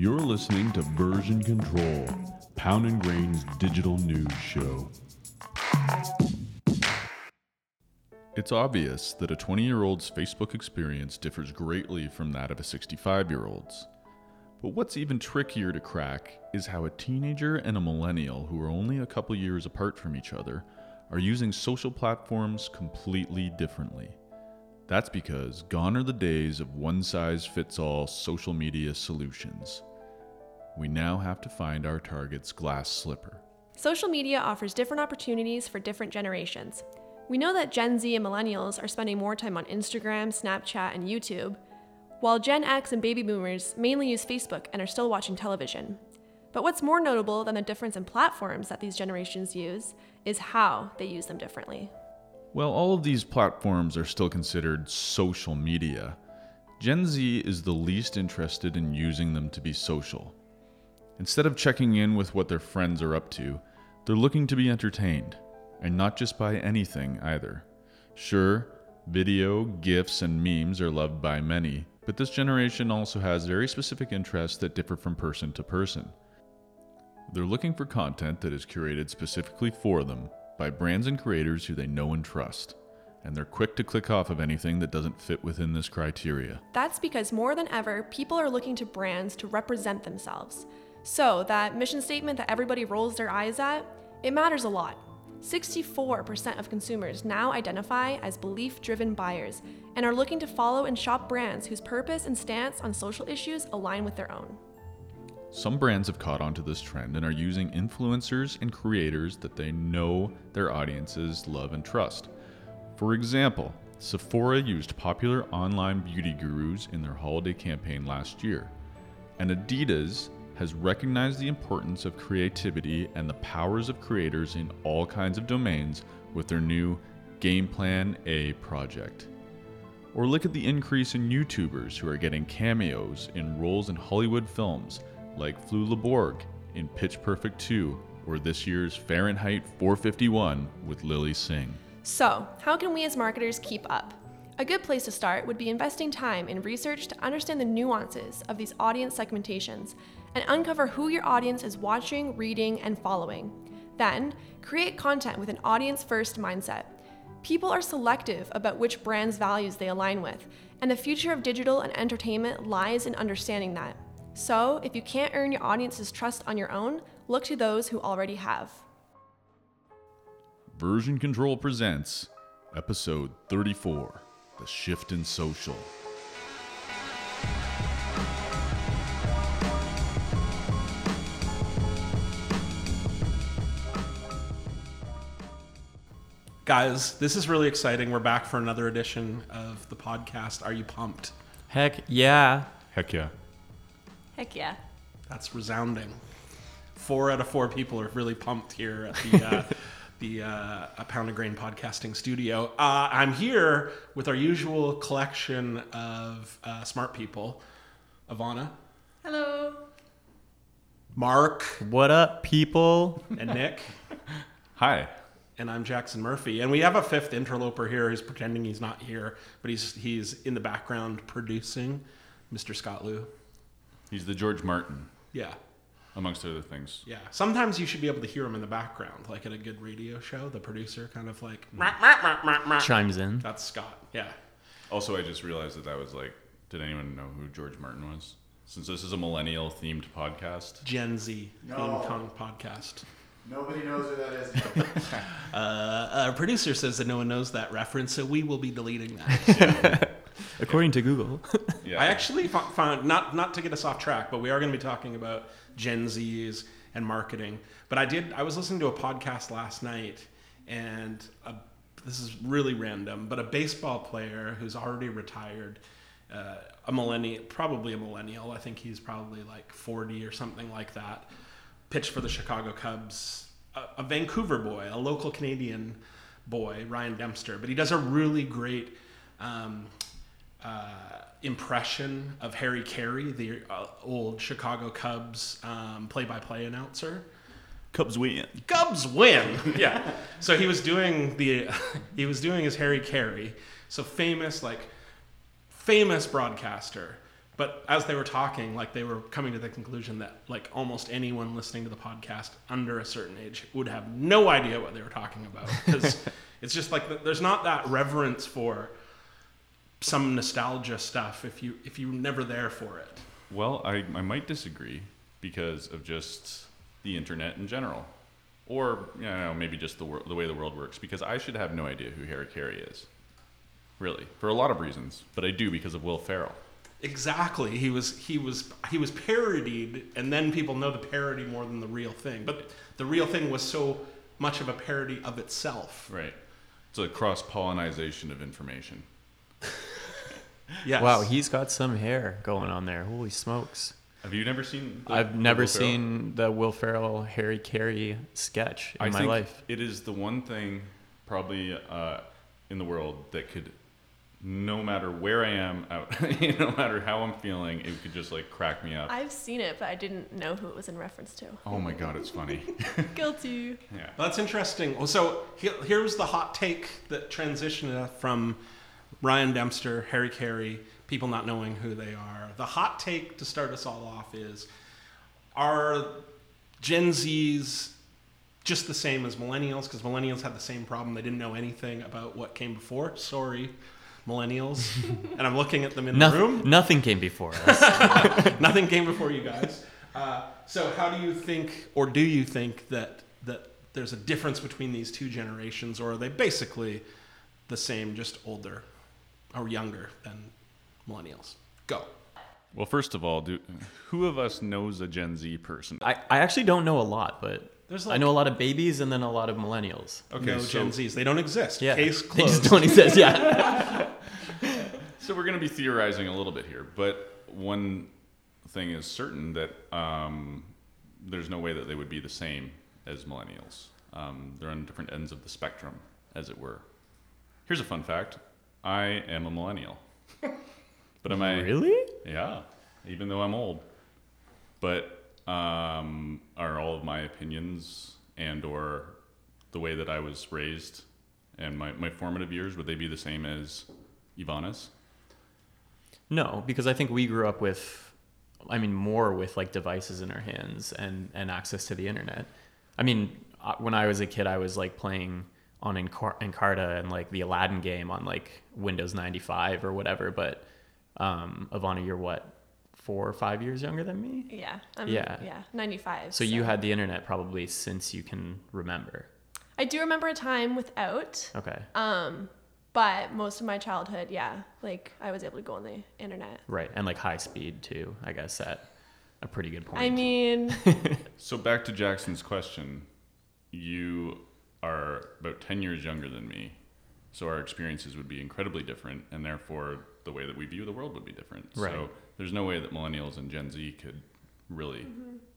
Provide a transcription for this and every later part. You're listening to Version Control, Pound and Grain's digital news show. It's obvious that a 20-year-old's Facebook experience differs greatly from that of a 65-year-old's. But what's even trickier to crack is how a teenager and a millennial who are only a couple years apart from each other are using social platforms completely differently. That's because gone are the days of one-size-fits-all social media solutions. We now have to find our target's glass slipper. Social media offers different opportunities for different generations. We know that Gen Z and millennials are spending more time on Instagram, Snapchat, and YouTube, while Gen X and baby boomers mainly use Facebook and are still watching television. But what's more notable than the difference in platforms that these generations use is how they use them differently. While all of these platforms are still considered social media, Gen Z is the least interested in using them to be social. Instead of checking in with what their friends are up to, they're looking to be entertained. And not just by anything, either. Sure, video, GIFs, and memes are loved by many, but this generation also has very specific interests that differ from person to person. They're looking for content that is curated specifically for them by brands and creators who they know and trust, and they're quick to click off of anything that doesn't fit within this criteria. That's because more than ever, people are looking to brands to represent themselves. So that mission statement that everybody rolls their eyes at, it matters a lot. 64% of consumers now identify as belief-driven buyers and are looking to follow and shop brands whose purpose and stance on social issues align with their own. Some brands have caught on to this trend and are using influencers and creators that they know their audiences love and trust. For example, Sephora used popular online beauty gurus in their holiday campaign last year, and Adidas has recognized the importance of creativity and the powers of creators in all kinds of domains with their new Game Plan A project. Or look at the increase in YouTubers who are getting cameos in roles in Hollywood films like Flula Borg in Pitch Perfect 2 or this year's Fahrenheit 451 with Lily Singh. So, how can we as marketers keep up? A good place to start would be investing time in research to understand the nuances of these audience segmentations and uncover who your audience is watching, reading, and following. Then, create content with an audience-first mindset. People are selective about which brands' values they align with, and the future of digital and entertainment lies in understanding that. So, if you can't earn your audience's trust on your own, look to those who already have. Version Control presents Episode 34. The shift in social. Guys, this is really exciting. We're back for another edition of the podcast. Are you pumped? Heck yeah. Heck yeah. Heck yeah. That's resounding. 4 out of 4 people are really pumped here at the... a Pound and Grain podcasting studio. I'm here with our usual collection of smart people. Ivana. Hello. Mark. What up, people? And Nick. Hi. And I'm Jackson Murphy. And we have a fifth interloper here who's pretending he's not here, but he's in the background producing, Mr. Scott Liu. He's the George Martin. Yeah. Amongst other things. Yeah. Sometimes you should be able to hear him in the background, like at a good radio show. The producer kind of like... chimes in. That's Scott. Yeah. Also, I just realized that was like... Did anyone know who George Martin was? Since this is a millennial-themed podcast. Gen Z. Themed podcast. Nobody knows who that is. Our producer says that no one knows that reference, so we will be deleting that. Yeah. According to Google. Yeah. I actually found, not to get us off track, but we are going to be talking about Gen Zs and marketing. But I was listening to a podcast last night, and this is really random, but a baseball player who's already retired, probably a millennial, I think he's probably like 40 or something like that, pitched for the Chicago Cubs, a Vancouver boy, a local Canadian boy, Ryan Dempster. But he does a really great... impression of Harry Caray, the old Chicago Cubs play-by-play announcer. Cubs win. Cubs win. Yeah. So he was doing his Harry Caray. So famous broadcaster, But as they were talking, like, they were coming to the conclusion that, like, almost anyone listening to the podcast under a certain age would have no idea what they were talking about. Because it's just like, there's not that reverence for some nostalgia stuff if you were never there for it. Well, I might disagree because of just the internet in general. Or, you know, maybe just the way the world works. Because I should have no idea who Harry Caray is. Really. For a lot of reasons. But I do because of Will Ferrell. Exactly. He was parodied, and then people know the parody more than the real thing. But the real thing was so much of a parody of itself. Right. It's a cross-pollinization of information. Yes. Wow, he's got some hair going on there. Holy smokes. Have you never seen the Will Ferrell Harry Caray sketch in my life? It is the one thing probably in the world that could, no matter where I am, no matter how I'm feeling, it could just, like, crack me up. I've seen it, but I didn't know who it was in reference to. Oh my God, it's funny. Guilty. Yeah, that's interesting. Well, so here's the hot take that transitioned from Ryan Dempster, Harry Caray, people not knowing who they are. The hot take to start us all off is, are Gen Z's just the same as millennials? Because millennials had the same problem. They didn't know anything about what came before. Sorry, millennials. And I'm looking at them in the room. Nothing came before us. Nothing came before you guys. So how do you think, or do you think that there's a difference between these two generations, or are they basically the same, just older or younger than millennials? Go. Well, first of all, who of us knows a Gen Z person? I actually don't know a lot, but I know a lot of babies and then a lot of millennials. Okay, no, so Gen Zs. They don't exist. Yeah. Case closed. They just don't exist, yeah. So we're going to be theorizing a little bit here, but one thing is certain, that there's no way that they would be the same as millennials. They're on different ends of the spectrum, as it were. Here's a fun fact. I am a millennial. But am I really? Yeah, even though I'm old. But are all of my opinions and or the way that I was raised and my formative years, would they be the same as Ivana's? No, because I think we grew up with, I mean, more with, like, devices in our hands and access to the internet. I mean, when I was a kid, I was, like, playing on Encarta and, like, the Aladdin game on, like, Windows 95 or whatever, but Ivana, you're what, 4 or 5 years younger than me? Yeah. Yeah, 95. So you had the internet probably since you can remember. I do remember a time without. Okay. But most of my childhood, yeah, like, I was able to go on the internet. Right, and, like, high speed too, I guess, at a pretty good point. I mean. So back to Jackson's question, you are about 10 years younger than me. So our experiences would be incredibly different, and therefore the way that we view the world would be different. Right. So there's no way that millennials and Gen Z could really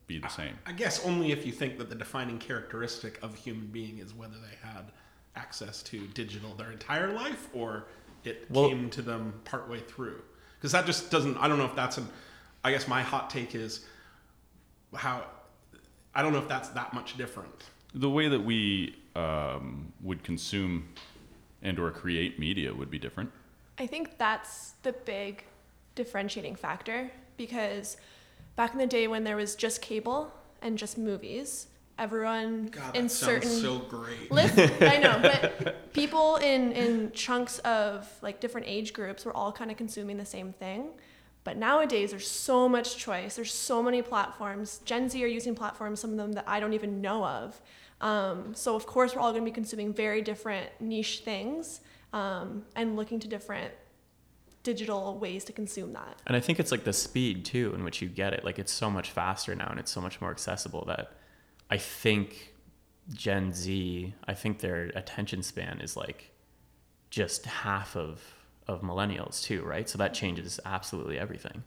be the same. I guess only if you think that the defining characteristic of a human being is whether they had access to digital their entire life or it came to them partway through. Because that just doesn't, I don't know if that's I guess my hot take is I don't know if that's that much different. The way that we would consume and or create media would be different. I think that's the big differentiating factor, because back in the day when there was just cable and just movies, everyone so great. I know, but people in chunks of, like, different age groups were all kind of consuming the same thing. But nowadays there's so much choice. There's so many platforms. Gen Z are using platforms, some of them that I don't even know of. So of course we're all going to be consuming very different niche things. And looking to different digital ways to consume that. And I think it's, like, the speed too in which you get it. Like, it's so much faster now and it's so much more accessible that I think Gen Z, I think their attention span is, like, just half of millennials too, right? So that changes absolutely everything.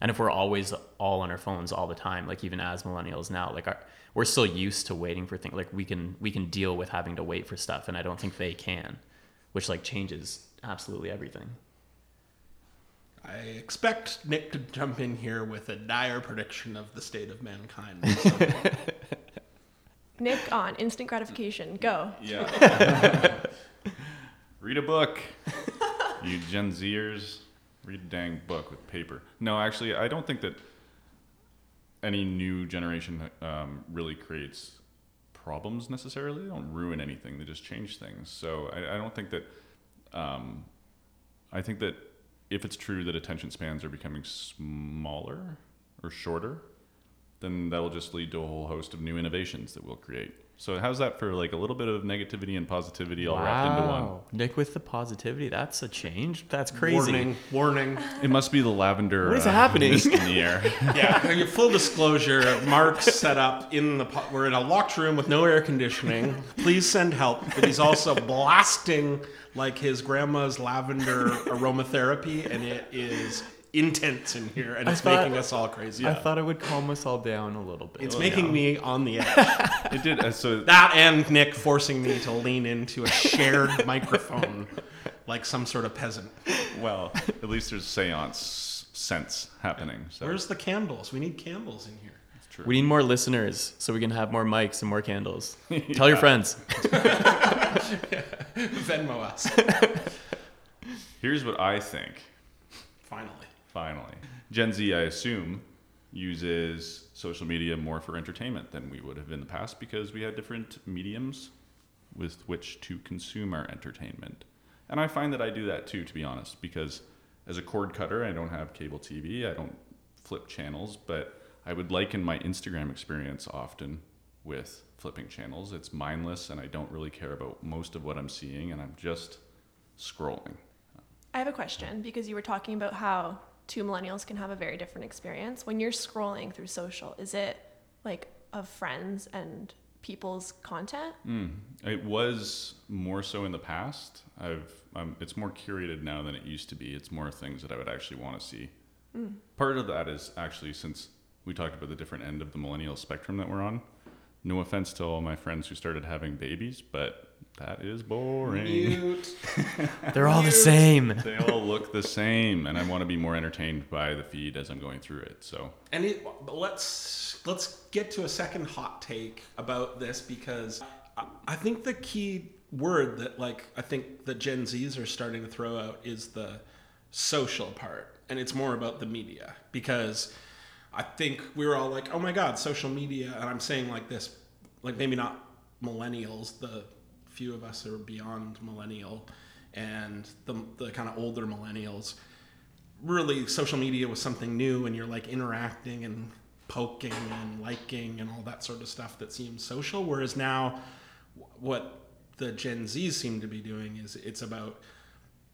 And if we're always all on our phones all the time, like, even as millennials now, like, we're still used to waiting for things. Like, we can deal with having to wait for stuff, and I don't think they can. Which, like, changes absolutely everything. I expect Nick to jump in here with a dire prediction of the state of mankind. Nick on instant gratification. Go. Yeah. Read a book, you Gen Zers. Read a dang book with paper. No, actually, I don't think that any new generation really creates problems necessarily. They don't ruin anything. They just change things. So I don't think that... I think that if it's true that attention spans are becoming smaller or shorter, then that will just lead to a whole host of new innovations that we'll create. So how's that for like a little bit of negativity and positivity all wrapped into one? Nick with the positivity. That's a change. That's crazy. Warning. It must be the lavender. What is happening? Mist in the air. Yeah. Full disclosure, Mark's set up in the... We're in a locked room with no air conditioning. Please send help. But he's also blasting like his grandma's lavender aromatherapy. And it is... intense in here, and making us all crazy. I thought it would calm us all down a little bit. It's making me on the edge. It did. So that and Nick forcing me to lean into a shared microphone like some sort of peasant. Well, at least there's seance sense happening. So. Where's the candles? We need candles in here. That's true. We need more listeners so we can have more mics and more candles. Tell your friends. Venmo us. Here's what I think. Finally. Gen Z, I assume, uses social media more for entertainment than we would have in the past because we had different mediums with which to consume our entertainment. And I find that I do that too, to be honest, because as a cord cutter, I don't have cable TV, I don't flip channels, but I would liken my Instagram experience often with flipping channels. It's mindless and I don't really care about most of what I'm seeing, and I'm just scrolling. I have a question because you were talking about how two millennials can have a very different experience. When you're scrolling through social, is it like of friends and people's content? It was more so in the past. It's more curated now than it used to be. It's more things that I would actually want to see. Part of that is actually, since we talked about the different end of the millennial spectrum that we're on, no offense to all my friends who started having babies, but that is boring. They're all the same. They all look the same, and I want to be more entertained by the feed as I'm going through it. So, and let's get to a second hot take about this, because I think the key word that I think the Gen Zs are starting to throw out is the social part, and it's more about the media, because I think we were all like, oh my God, social media, and I'm saying like this, like maybe not millennials, the few of us are beyond millennial, and the kind of older millennials, really social media was something new, and you're like interacting and poking and liking and all that sort of stuff that seems social, whereas now what the Gen Z seem to be doing is it's about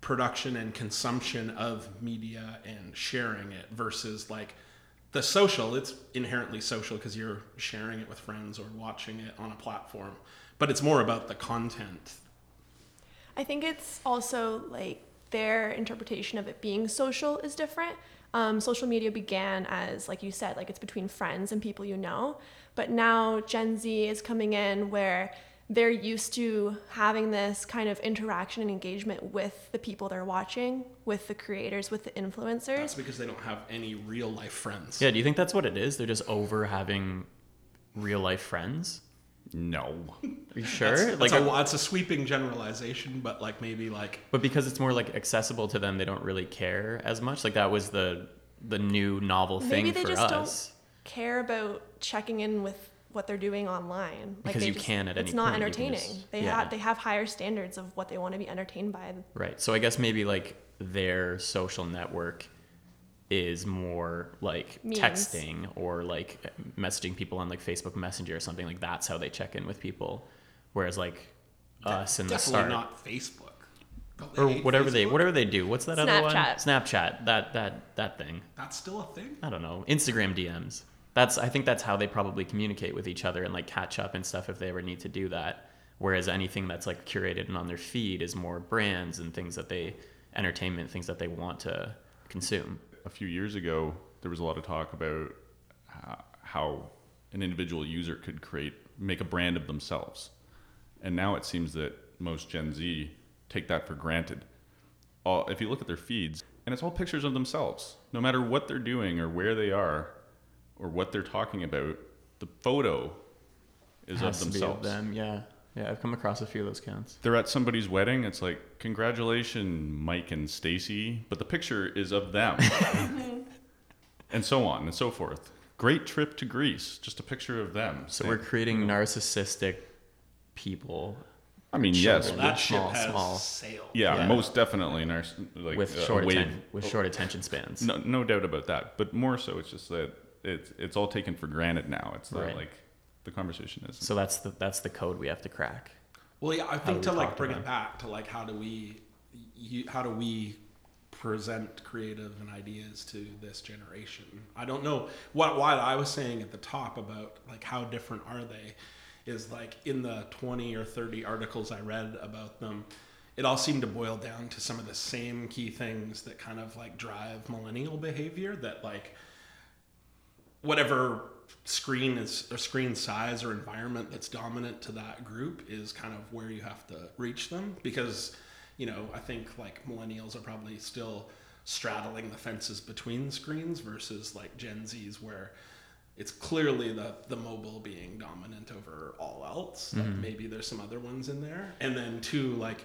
production and consumption of media and sharing it versus like the social. It's inherently social because you're sharing it with friends or watching it on a platform, but it's more about the content. I think it's also like their interpretation of it being social is different. Social media began as, like you said, like it's between friends and people you know, but now Gen Z is coming in where they're used to having this kind of interaction and engagement with the people they're watching, with the creators, with the influencers. That's because they don't have any real life friends. Yeah, do you think that's what it is? They're just over having real life friends? No. Are you sure? That's a sweeping generalization, but like maybe like... But because it's more like accessible to them, they don't really care as much. Like that was the new novel thing for us. Maybe they just don't care about checking in with what they're doing online. Like because it's not entertaining. They have higher standards of what they want to be entertained by. Right. So I guess maybe like their social network is more like memes, texting or like messaging people on like Facebook Messenger or something. Like that's how they check in with people. Whereas like us and the start, not Facebook or whatever. Facebook? Whatever they do. What's that Snapchat. Other one? Snapchat. That thing. That's still a thing? I don't know. Instagram DMs. I think that's how they probably communicate with each other and like catch up and stuff if they ever need to do that. Whereas anything that's like curated and on their feed is more brands and things that they want to consume. A few years ago, there was a lot of talk about how an individual user could make a brand of themselves. And now it seems that most Gen Z take that for granted. If you look at their feeds, and it's all pictures of themselves, no matter what they're doing or where they are or what they're talking about, the photo is of themselves. Has to be of them, yeah. Yeah, I've come across a few of those accounts. They're at somebody's wedding. It's like, congratulations, Mike and Stacy, but the picture is of them. And so on and so forth. Great trip to Greece. Just a picture of them. So we're creating narcissistic people. I mean, yes. Well, that ship has sailed. Yeah, most definitely. With short attention spans. No doubt about that. But more so, it's just that it's all taken for granted now. It's not like the conversation is. So that's the code we have to crack. Well, yeah, I think to like bring it back to like how do we present creative and ideas to this generation. I don't know what I was saying at the top about like how different are they is like in the 20 or 30 articles I read about them, it all seemed to boil down to some of the same key things that kind of like drive millennial behavior, that like whatever screen size or environment that's dominant to that group is kind of where you have to reach them, because you know, I think like millennials are probably still straddling the fences between screens versus like Gen Z's where it's clearly the mobile being dominant over all else. Mm-hmm. Like maybe there's some other ones in there. And then two, like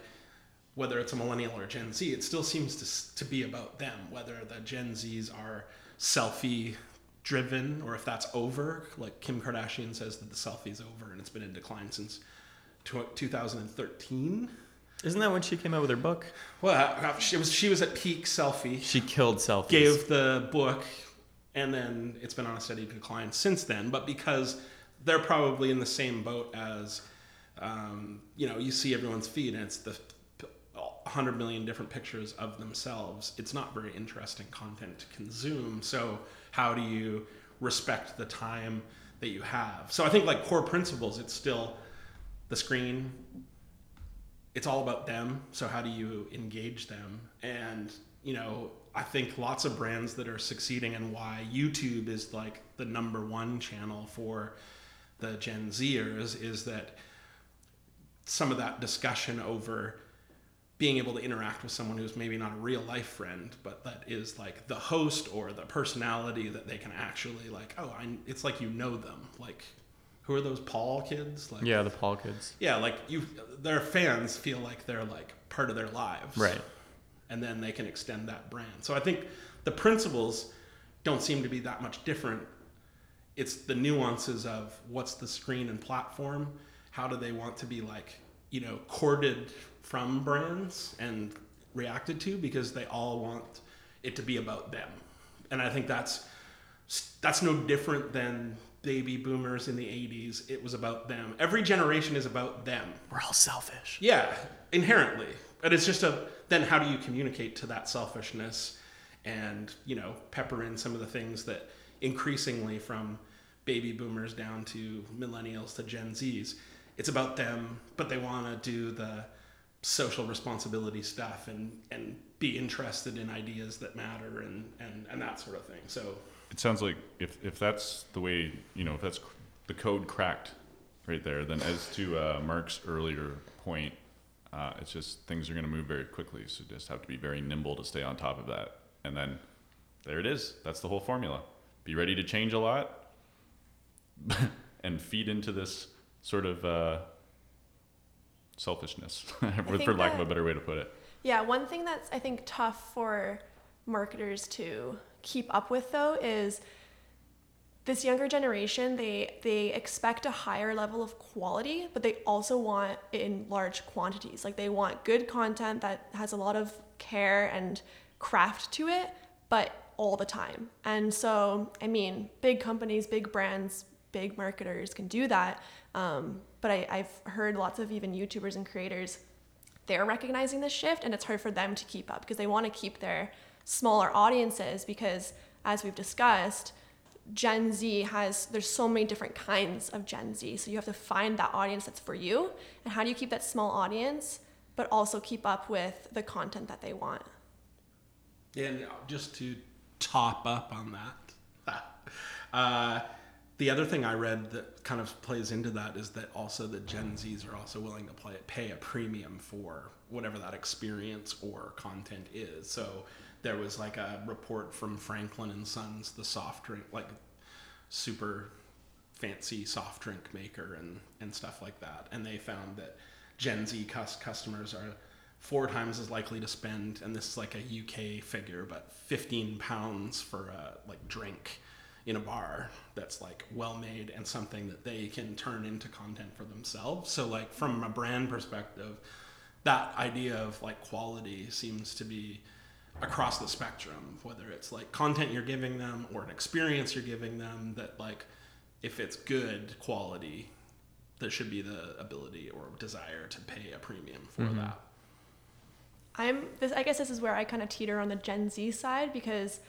whether it's a millennial or Gen Z, it still seems to be about them, whether the Gen Z's are selfie driven or if that's over. Like Kim Kardashian says that the selfie's over and it's been in decline since 2013. Isn't that when she came out with her book? Well, she was at peak selfie. She killed selfies. Gave the book, and then it's been on a steady decline since then. But because they're probably in the same boat as, you know, you see everyone's feed and it's the 100 million different pictures of themselves. It's not very interesting content to consume. So how do you respect the time that you have? So I think like core principles, it's still the screen. It's all about them. So how do you engage them? And, you know, I think lots of brands that are succeeding and why YouTube is like the #1 channel for the Gen Zers is that some of that discussion over being able to interact with someone who's maybe not a real life friend, but that is like the host or the personality that they can actually like, oh, it's like, you know them, like, who are those Paul kids? Like, yeah, the Paul kids. Yeah, like their fans feel like they're like part of their lives. Right. And then they can extend that brand. So I think the principles don't seem to be that much different. It's the nuances of what's the screen and platform. How do they want to be like, you know, courted from brands and reacted to, because they all want it to be about them. And I think that's no different than baby boomers in the 80s. It was about them. Every generation is about them. We're all selfish. Yeah, inherently. But it's just then how do you communicate to that selfishness and, you know, pepper in some of the things that increasingly from baby boomers down to millennials to Gen Zs, it's about them, but they want to do the social responsibility stuff and be interested in ideas that matter and that sort of thing. So it sounds like if that's the way, you know, if that's the code cracked right there, then as to Mark's earlier point, it's just things are going to move very quickly. So just have to be very nimble to stay on top of that. And then there it is. That's the whole formula. Be ready to change a lot and feed into this sort of selfishness, for lack of a better way to put it. Yeah, one thing that's, I think, tough for marketers to keep up with though is this younger generation, they expect a higher level of quality, but they also want it in large quantities. Like they want good content that has a lot of care and craft to it, but all the time. And so, I mean, big companies, big brands, big marketers can do that. But I've heard lots of even YouTubers and creators, they're recognizing this shift and it's hard for them to keep up because they want to keep their smaller audiences, because as we've discussed, Gen Z there's so many different kinds of Gen Z, so you have to find that audience that's for you. And how do you keep that small audience but also keep up with the content that they want? And just to top up on that, the other thing I read that kind of plays into that is that also the Gen Zs are also willing to pay a premium for whatever that experience or content is. So there was like a report from Franklin and Sons, the soft drink, like super fancy soft drink maker and stuff like that. And they found that Gen Z customers are 4 times as likely to spend, and this is like a UK figure, but £15 for a like drink in a bar that's like well made and something that they can turn into content for themselves. So like from a brand perspective, that idea of like quality seems to be across the spectrum, whether it's like content you're giving them or an experience you're giving them, that like if it's good quality, there should be the ability or desire to pay a premium for mm-hmm. that. I guess this is where I kind of teeter on the Gen Z side, because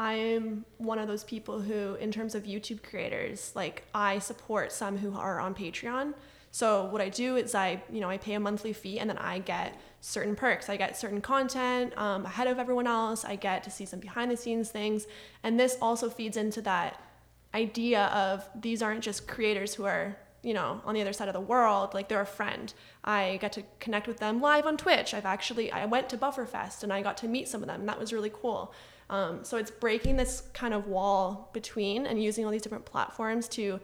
I'm one of those people who, in terms of YouTube creators, like I support some who are on Patreon. So what I do is I pay a monthly fee, and then I get certain perks. I get certain content ahead of everyone else. I get to see some behind the scenes things. And this also feeds into that idea of these aren't just creators who are, on the other side of the world, like they're a friend. I got to connect with them live on Twitch. I went to Bufferfest and I got to meet some of them, and that was really cool. So it's breaking this kind of wall between and using all these different platforms to,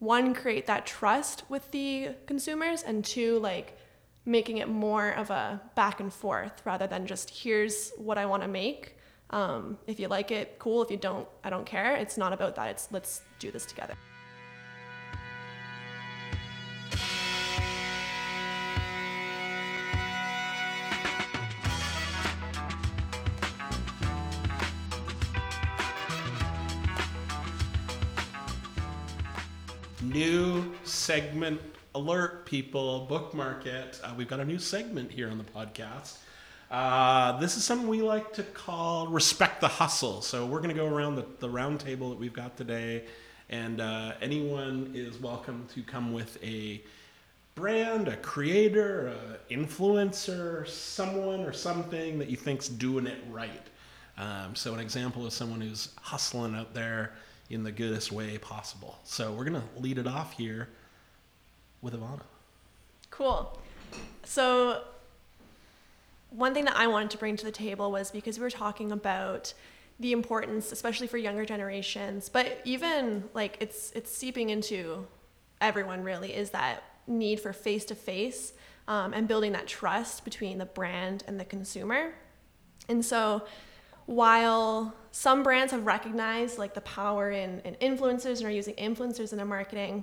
1, create that trust with the consumers, and 2, like making it more of a back and forth rather than just here's what I want to make. If you like it, cool. If you don't, I don't care. It's not about that. It's let's do this together. New segment alert, people. Bookmark it. We've got a new segment here on the podcast. This is something we like to call Respect the Hustle. So we're going to go around the round table that we've got today, and anyone is welcome to come with a brand, a creator, a influencer, someone or something that you think's doing it right. So an example is someone who's hustling out there in the goodest way possible. So we're going to lead it off here with Ivana. Cool. So one thing that I wanted to bring to the table was, because we were talking about the importance, especially for younger generations, but even like it's seeping into everyone really, is that need for face-to-face and building that trust between the brand and the consumer. And so while some brands have recognized like the power in influencers and are using influencers in their marketing,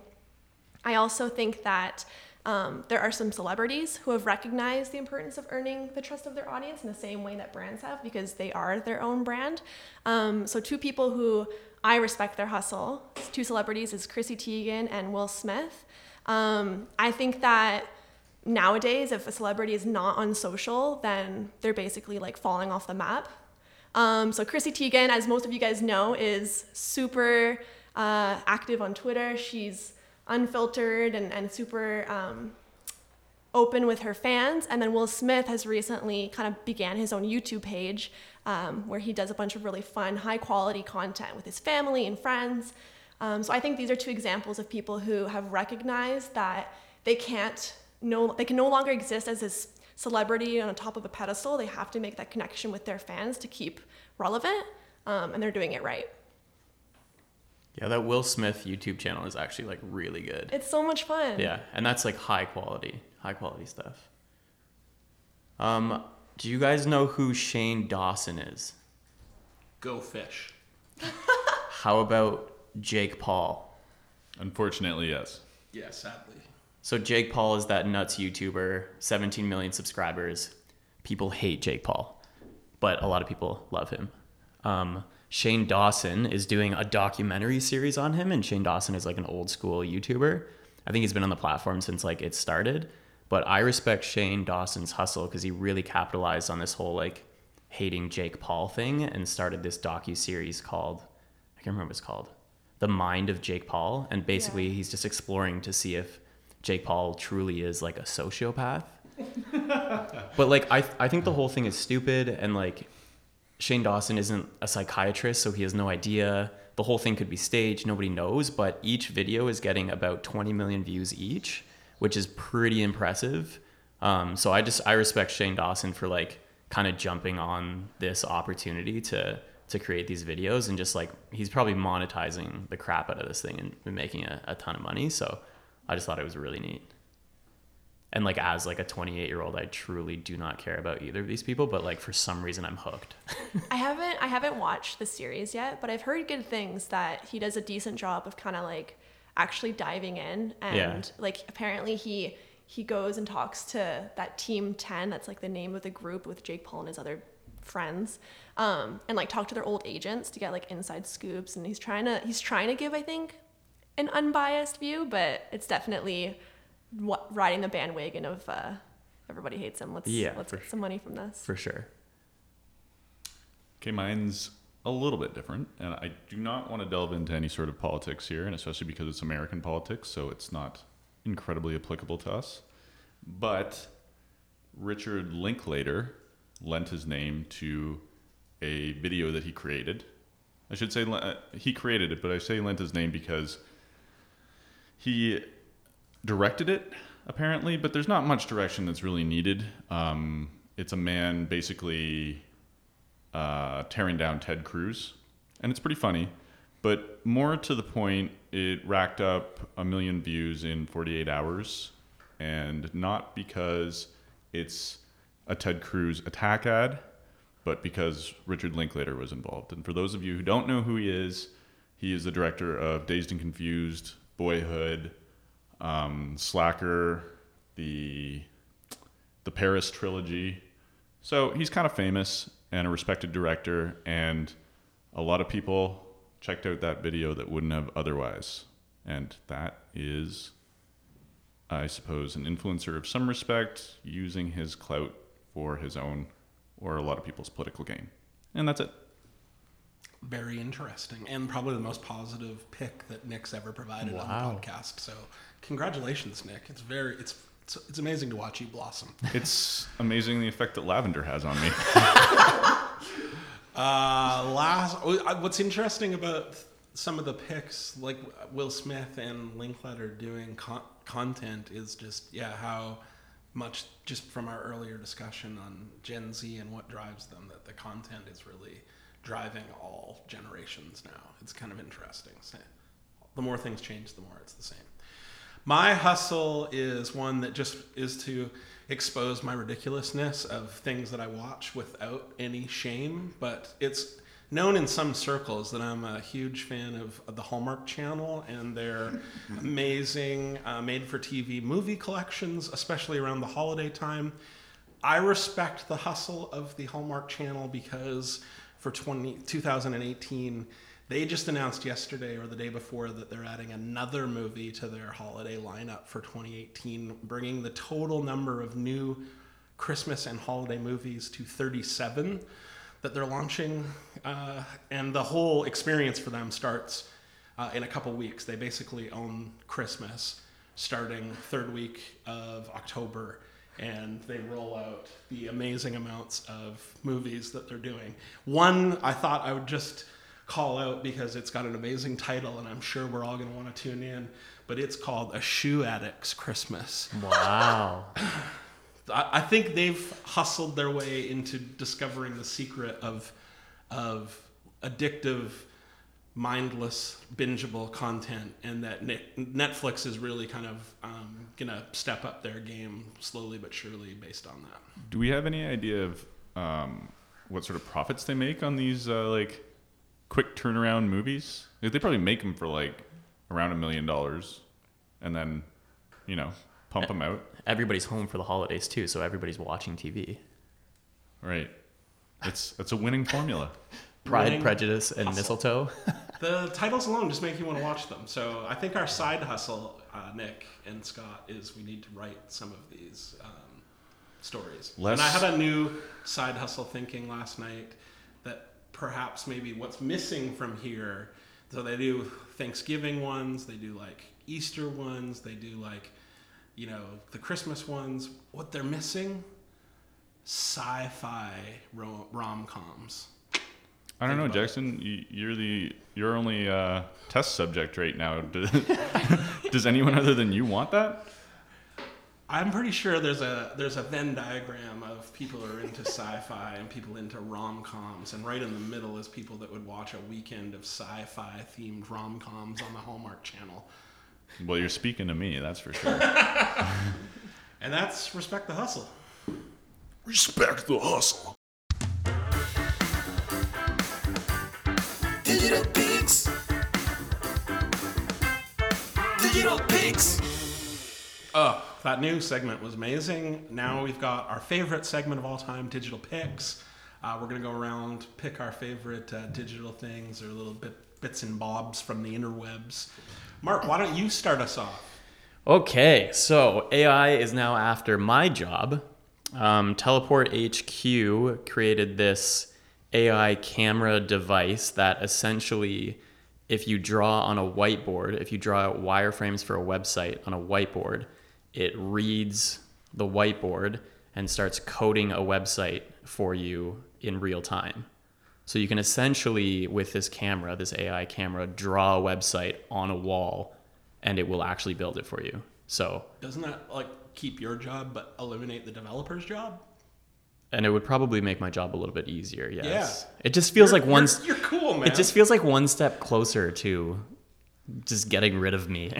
I also think that there are some celebrities who have recognized the importance of earning the trust of their audience in the same way that brands have, because they are their own brand. So 2 people who I respect their hustle, 2 celebrities, is Chrissy Teigen and Will Smith. I think that nowadays, if a celebrity is not on social, then they're basically like falling off the map. So Chrissy Teigen, as most of you guys know, is super active on Twitter. She's unfiltered and super open with her fans. And then Will Smith has recently kind of began his own YouTube page where he does a bunch of really fun, high quality content with his family and friends. So I think these are 2 examples of people who have recognized that they can no longer exist as this celebrity on top of a pedestal. They have to make that connection with their fans to keep relevant, and they're doing it right. Yeah, that Will Smith YouTube channel is actually like really good. It's so much fun. Yeah, and that's like high quality stuff. Do you guys know who Shane Dawson is? Go Fish. How about Jake Paul? Unfortunately, yes. Yeah, sadly. So Jake Paul is that nuts YouTuber, 17 million subscribers. People hate Jake Paul, but a lot of people love him. Shane Dawson is doing a documentary series on him, and Shane Dawson is like an old school YouTuber. I think he's been on the platform since like it started, but I respect Shane Dawson's hustle because he really capitalized on this whole like hating Jake Paul thing and started this docuseries called, I can't remember what it's called, The Mind of Jake Paul. And basically he's just exploring to see if Jake Paul truly is like a sociopath. But like I think the whole thing is stupid, and like Shane Dawson isn't a psychiatrist, so he has no idea. The whole thing could be staged, nobody knows, but each video is getting about 20 million views each, which is pretty impressive. So I respect Shane Dawson for like kind of jumping on this opportunity to to create these videos, and just like, he's probably monetizing the crap out of this thing and making a ton of money. So I just thought it was really neat. And like, as like a 28-year-old, I truly do not care about either of these people, but like, for some reason I'm hooked. I haven't watched the series yet, but I've heard good things that he does a decent job of kind of like actually diving in. And like, apparently he goes and talks to that Team 10. That's like the name of the group with Jake Paul and his other friends, and like talk to their old agents to get like inside scoops. And he's trying to give, I think, an unbiased view, but it's definitely riding the bandwagon of everybody hates him. Let's get some money from this. For sure. Okay, mine's a little bit different, and I do not want to delve into any sort of politics here, and especially because it's American politics, so it's not incredibly applicable to us. But Richard Linklater lent his name to a video that he created. I should say he created it, but I say lent his name because he directed it, apparently, but there's not much direction that's really needed. It's a man basically tearing down Ted Cruz, and it's pretty funny, but more to the point, it racked up 1 million views in 48 hours, and not because it's a Ted Cruz attack ad, but because Richard Linklater was involved. And for those of you who don't know who he is the director of Dazed and Confused, Boyhood, Slacker, the Paris trilogy. So he's kind of famous and a respected director, and a lot of people checked out that video that wouldn't have otherwise. And that is, I suppose, an influencer of some respect using his clout for his own, or a lot of people's, political gain. And that's it. Very interesting, and probably the most positive pick that Nick's ever provided on the podcast. So congratulations, Nick. It's amazing to watch you blossom. It's amazing the effect that lavender has on me. What's interesting about some of the picks, like Will Smith and Linklater doing content, is just how much, just from our earlier discussion on Gen Z and what drives them, that the content is really driving all generations now. It's kind of interesting. So the more things change, the more it's the same. My hustle is one that just is to expose my ridiculousness of things that I watch without any shame. But it's known in some circles that I'm a huge fan of the Hallmark Channel and their amazing made-for-TV movie collections, especially around the holiday time. I respect the hustle of the Hallmark Channel because for 2018, they just announced yesterday or the day before that they're adding another movie to their holiday lineup for 2018, bringing the total number of new Christmas and holiday movies to 37 that they're launching. And the whole experience for them starts in a couple weeks. They basically own Christmas starting third week of October, and they roll out the amazing amounts of movies that they're doing. One I thought I would just call out because it's got an amazing title, and I'm sure we're all going to want to tune in, but it's called A Shoe Addict's Christmas. Wow. I think they've hustled their way into discovering the secret of addictive, mindless, bingeable content, and that Netflix is really kind of gonna step up their game slowly but surely based on that. Do we have any idea of what sort of profits they make on these like quick turnaround movies? They probably make them for like around $1 million, and then pump them out. Everybody's home for the holidays too, so everybody's watching TV. Right, it's a winning formula. Pride, Prejudice, and Hustle. Mistletoe. The titles alone just make you want to watch them. So I think our side hustle, Nick and Scott, is we need to write some of these stories. And I had a new side hustle thinking last night that perhaps maybe what's missing from here, so they do Thanksgiving ones, they do like Easter ones, they do like, the Christmas ones. What they're missing? Sci-fi rom-coms. I don't know, Jackson. You're only test subject right now. Does anyone other than you want that? I'm pretty sure there's a Venn diagram of people who are into sci-fi and people into rom-coms, and right in the middle is people that would watch a weekend of sci-fi themed rom-coms on the Hallmark Channel. Well, you're speaking to me, that's for sure. And that's Respect the Hustle. Respect the Hustle. Digital Picks. Digital Picks. Oh. That new segment was amazing. Now we've got our favorite segment of all time, Digital Picks. We're going to go around, pick our favorite digital things or little bits and bobs from the interwebs. Mark, why don't you start us off? Okay, so AI is now after my job. Teleport HQ created this AI camera device that essentially, if you draw on a whiteboard, if you draw out wireframes for a website on a whiteboard, it reads the whiteboard and starts coding a website for you in real time. So you can essentially, with this camera, this AI camera, draw a website on a wall and it will actually build it for you. So doesn't that like keep your job but eliminate the developer's job? And it would probably make my job a little bit easier, yes. Yeah. It just feels you're cool, man. It just feels like one step closer to just getting rid of me.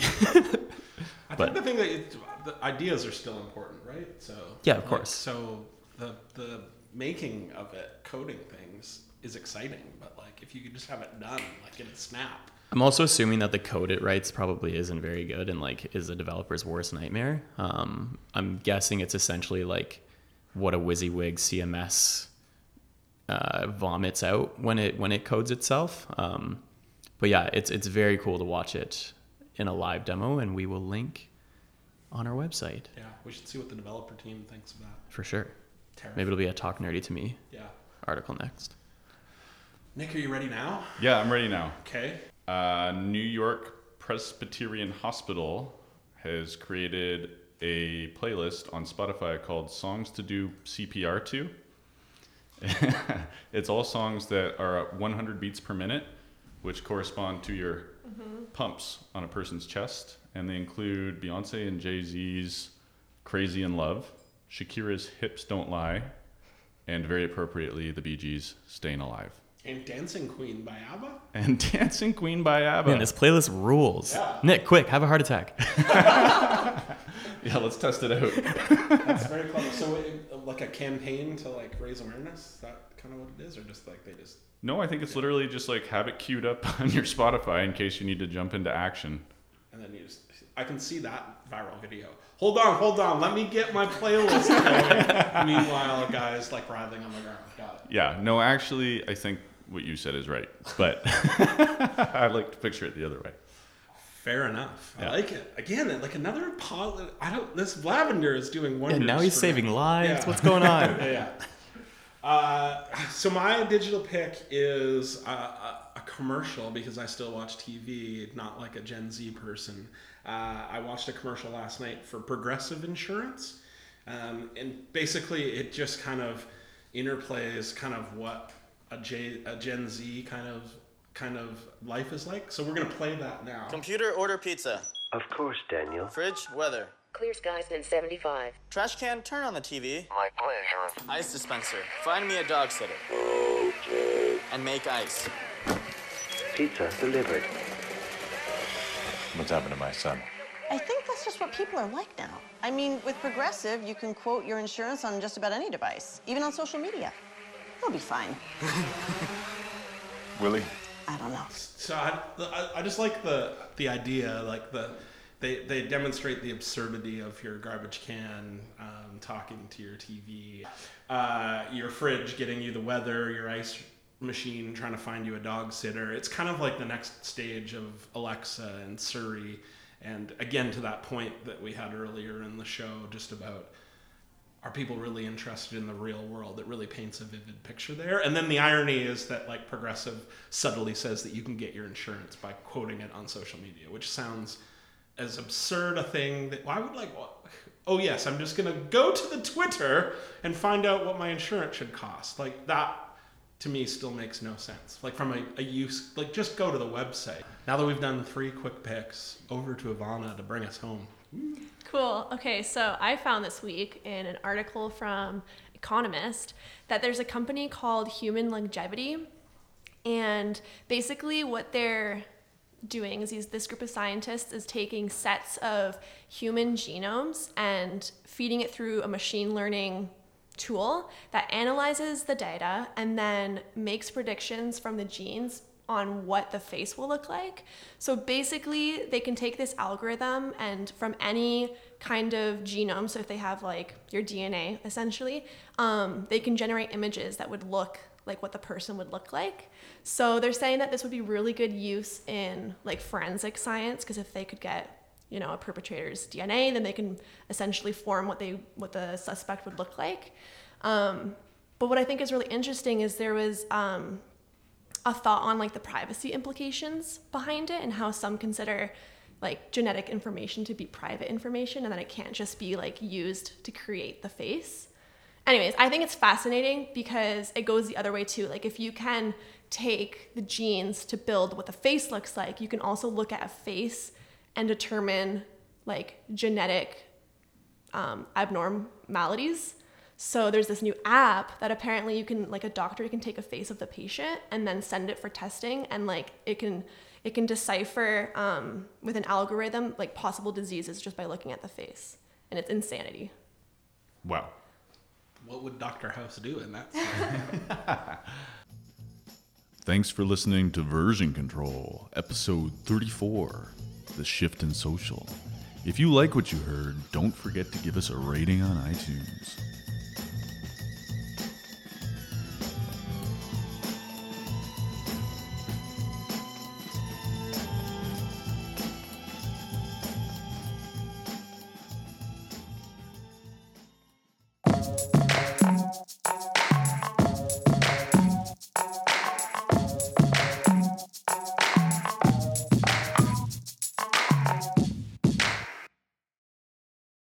I think the thing that the ideas are still important, right? So yeah, of course. So the making of it, coding things, is exciting. But like, if you could just have it done, like in a snap. I'm also assuming that the code it writes probably isn't very good and like is a developer's worst nightmare. I'm guessing it's essentially like what a WYSIWYG CMS vomits out when it codes itself. But yeah, it's very cool to watch it in a live demo, and we will link on our website. Yeah, we should see what the developer team thinks of that. For sure. Terrible. Maybe it'll be a Talk Nerdy to Me article next. Nick, are you ready now? Yeah, I'm ready now. Okay. New York Presbyterian Hospital has created a playlist on Spotify called Songs to Do CPR To. It's all songs that are at 100 beats per minute, which correspond to your pumps on a person's chest, and they include Beyonce and Jay-Z's Crazy in Love, Shakira's Hips Don't Lie, and very appropriately the Bee Gees' Stayin' Alive. And Dancing Queen by ABBA? Man, this playlist rules. Yeah. Nick, quick, have a heart attack. Yeah, let's test it out. That's very clever. So like a campaign to like raise awareness? Is that kind of what it is, or just like they just... No, I think it's literally just like have it queued up on your Spotify in case you need to jump into action. And then you just, I can see that viral video. Hold on. Let me get my playlist going. Meanwhile, a guy's like writhing on the ground. Got it. Yeah, no, actually, I think what you said is right. But I like to picture it the other way. Fair enough. I like it. Again, like another positive. This lavender is doing wonders. And now he's saving lives. Yeah. What's going on? Yeah. So my digital pick is a commercial, because I still watch TV, not like a Gen Z person. I watched a commercial last night for Progressive Insurance. And basically it just kind of interplays kind of what a Gen Z kind of life is like. So we're going to play that now. Computer, order pizza. Of course, Daniel. Fridge, weather. Clear skies and 75. Trash can, turn on the TV. My pleasure. Ice dispenser. Find me a dog sitter. Okay. And make ice. Pizza delivered. What's happened to my son? I think that's just what people are like now. I mean, with Progressive, you can quote your insurance on just about any device, even on social media. It'll be fine. Willie? I don't know. So I just like the idea, like the... They demonstrate the absurdity of your garbage can talking to your TV, your fridge getting you the weather, your ice machine trying to find you a dog sitter. It's kind of like the next stage of Alexa and Siri. And again, to that point that we had earlier in the show, just about are people really interested in the real world? It really paints a vivid picture there. And then the irony is that like Progressive subtly says that you can get your insurance by quoting it on social media, which sounds... as absurd a thing that why would like, oh yes, I'm just gonna go to the Twitter and find out what my insurance should cost. Like that to me still makes no sense. Like from a use, like just go to the website. Now that we've done 3 quick picks, over to Ivana to bring us home. Cool. Okay, so I found this week in an article from Economist that there's a company called Human Longevity, and basically what they're doing is this group of scientists is taking sets of human genomes and feeding it through a machine learning tool that analyzes the data and then makes predictions from the genes on what the face will look like. So basically they can take this algorithm and from any kind of genome, so if they have like your DNA essentially, they can generate images that would look like what the person would look like. So they're saying that this would be really good use in like forensic science, because if they could get, you know, a perpetrator's DNA, then they can essentially form what the suspect would look like. But what I think is really interesting is there was a thought on like the privacy implications behind it, and how some consider like genetic information to be private information and that it can't just be like used to create the face. Anyways, I think it's fascinating because it goes the other way too. Like if you can take the genes to build what the face looks like, you can also look at a face and determine like genetic abnormalities. So there's this new app that apparently you can, like a doctor can take a face of the patient and then send it for testing, and like it can decipher with an algorithm like possible diseases just by looking at the face, and it's insanity. Wow. What would Dr. House do in that? Thanks for listening to Version Control, episode 34, The Shift in Social. If you like what you heard, don't forget to give us a rating on iTunes.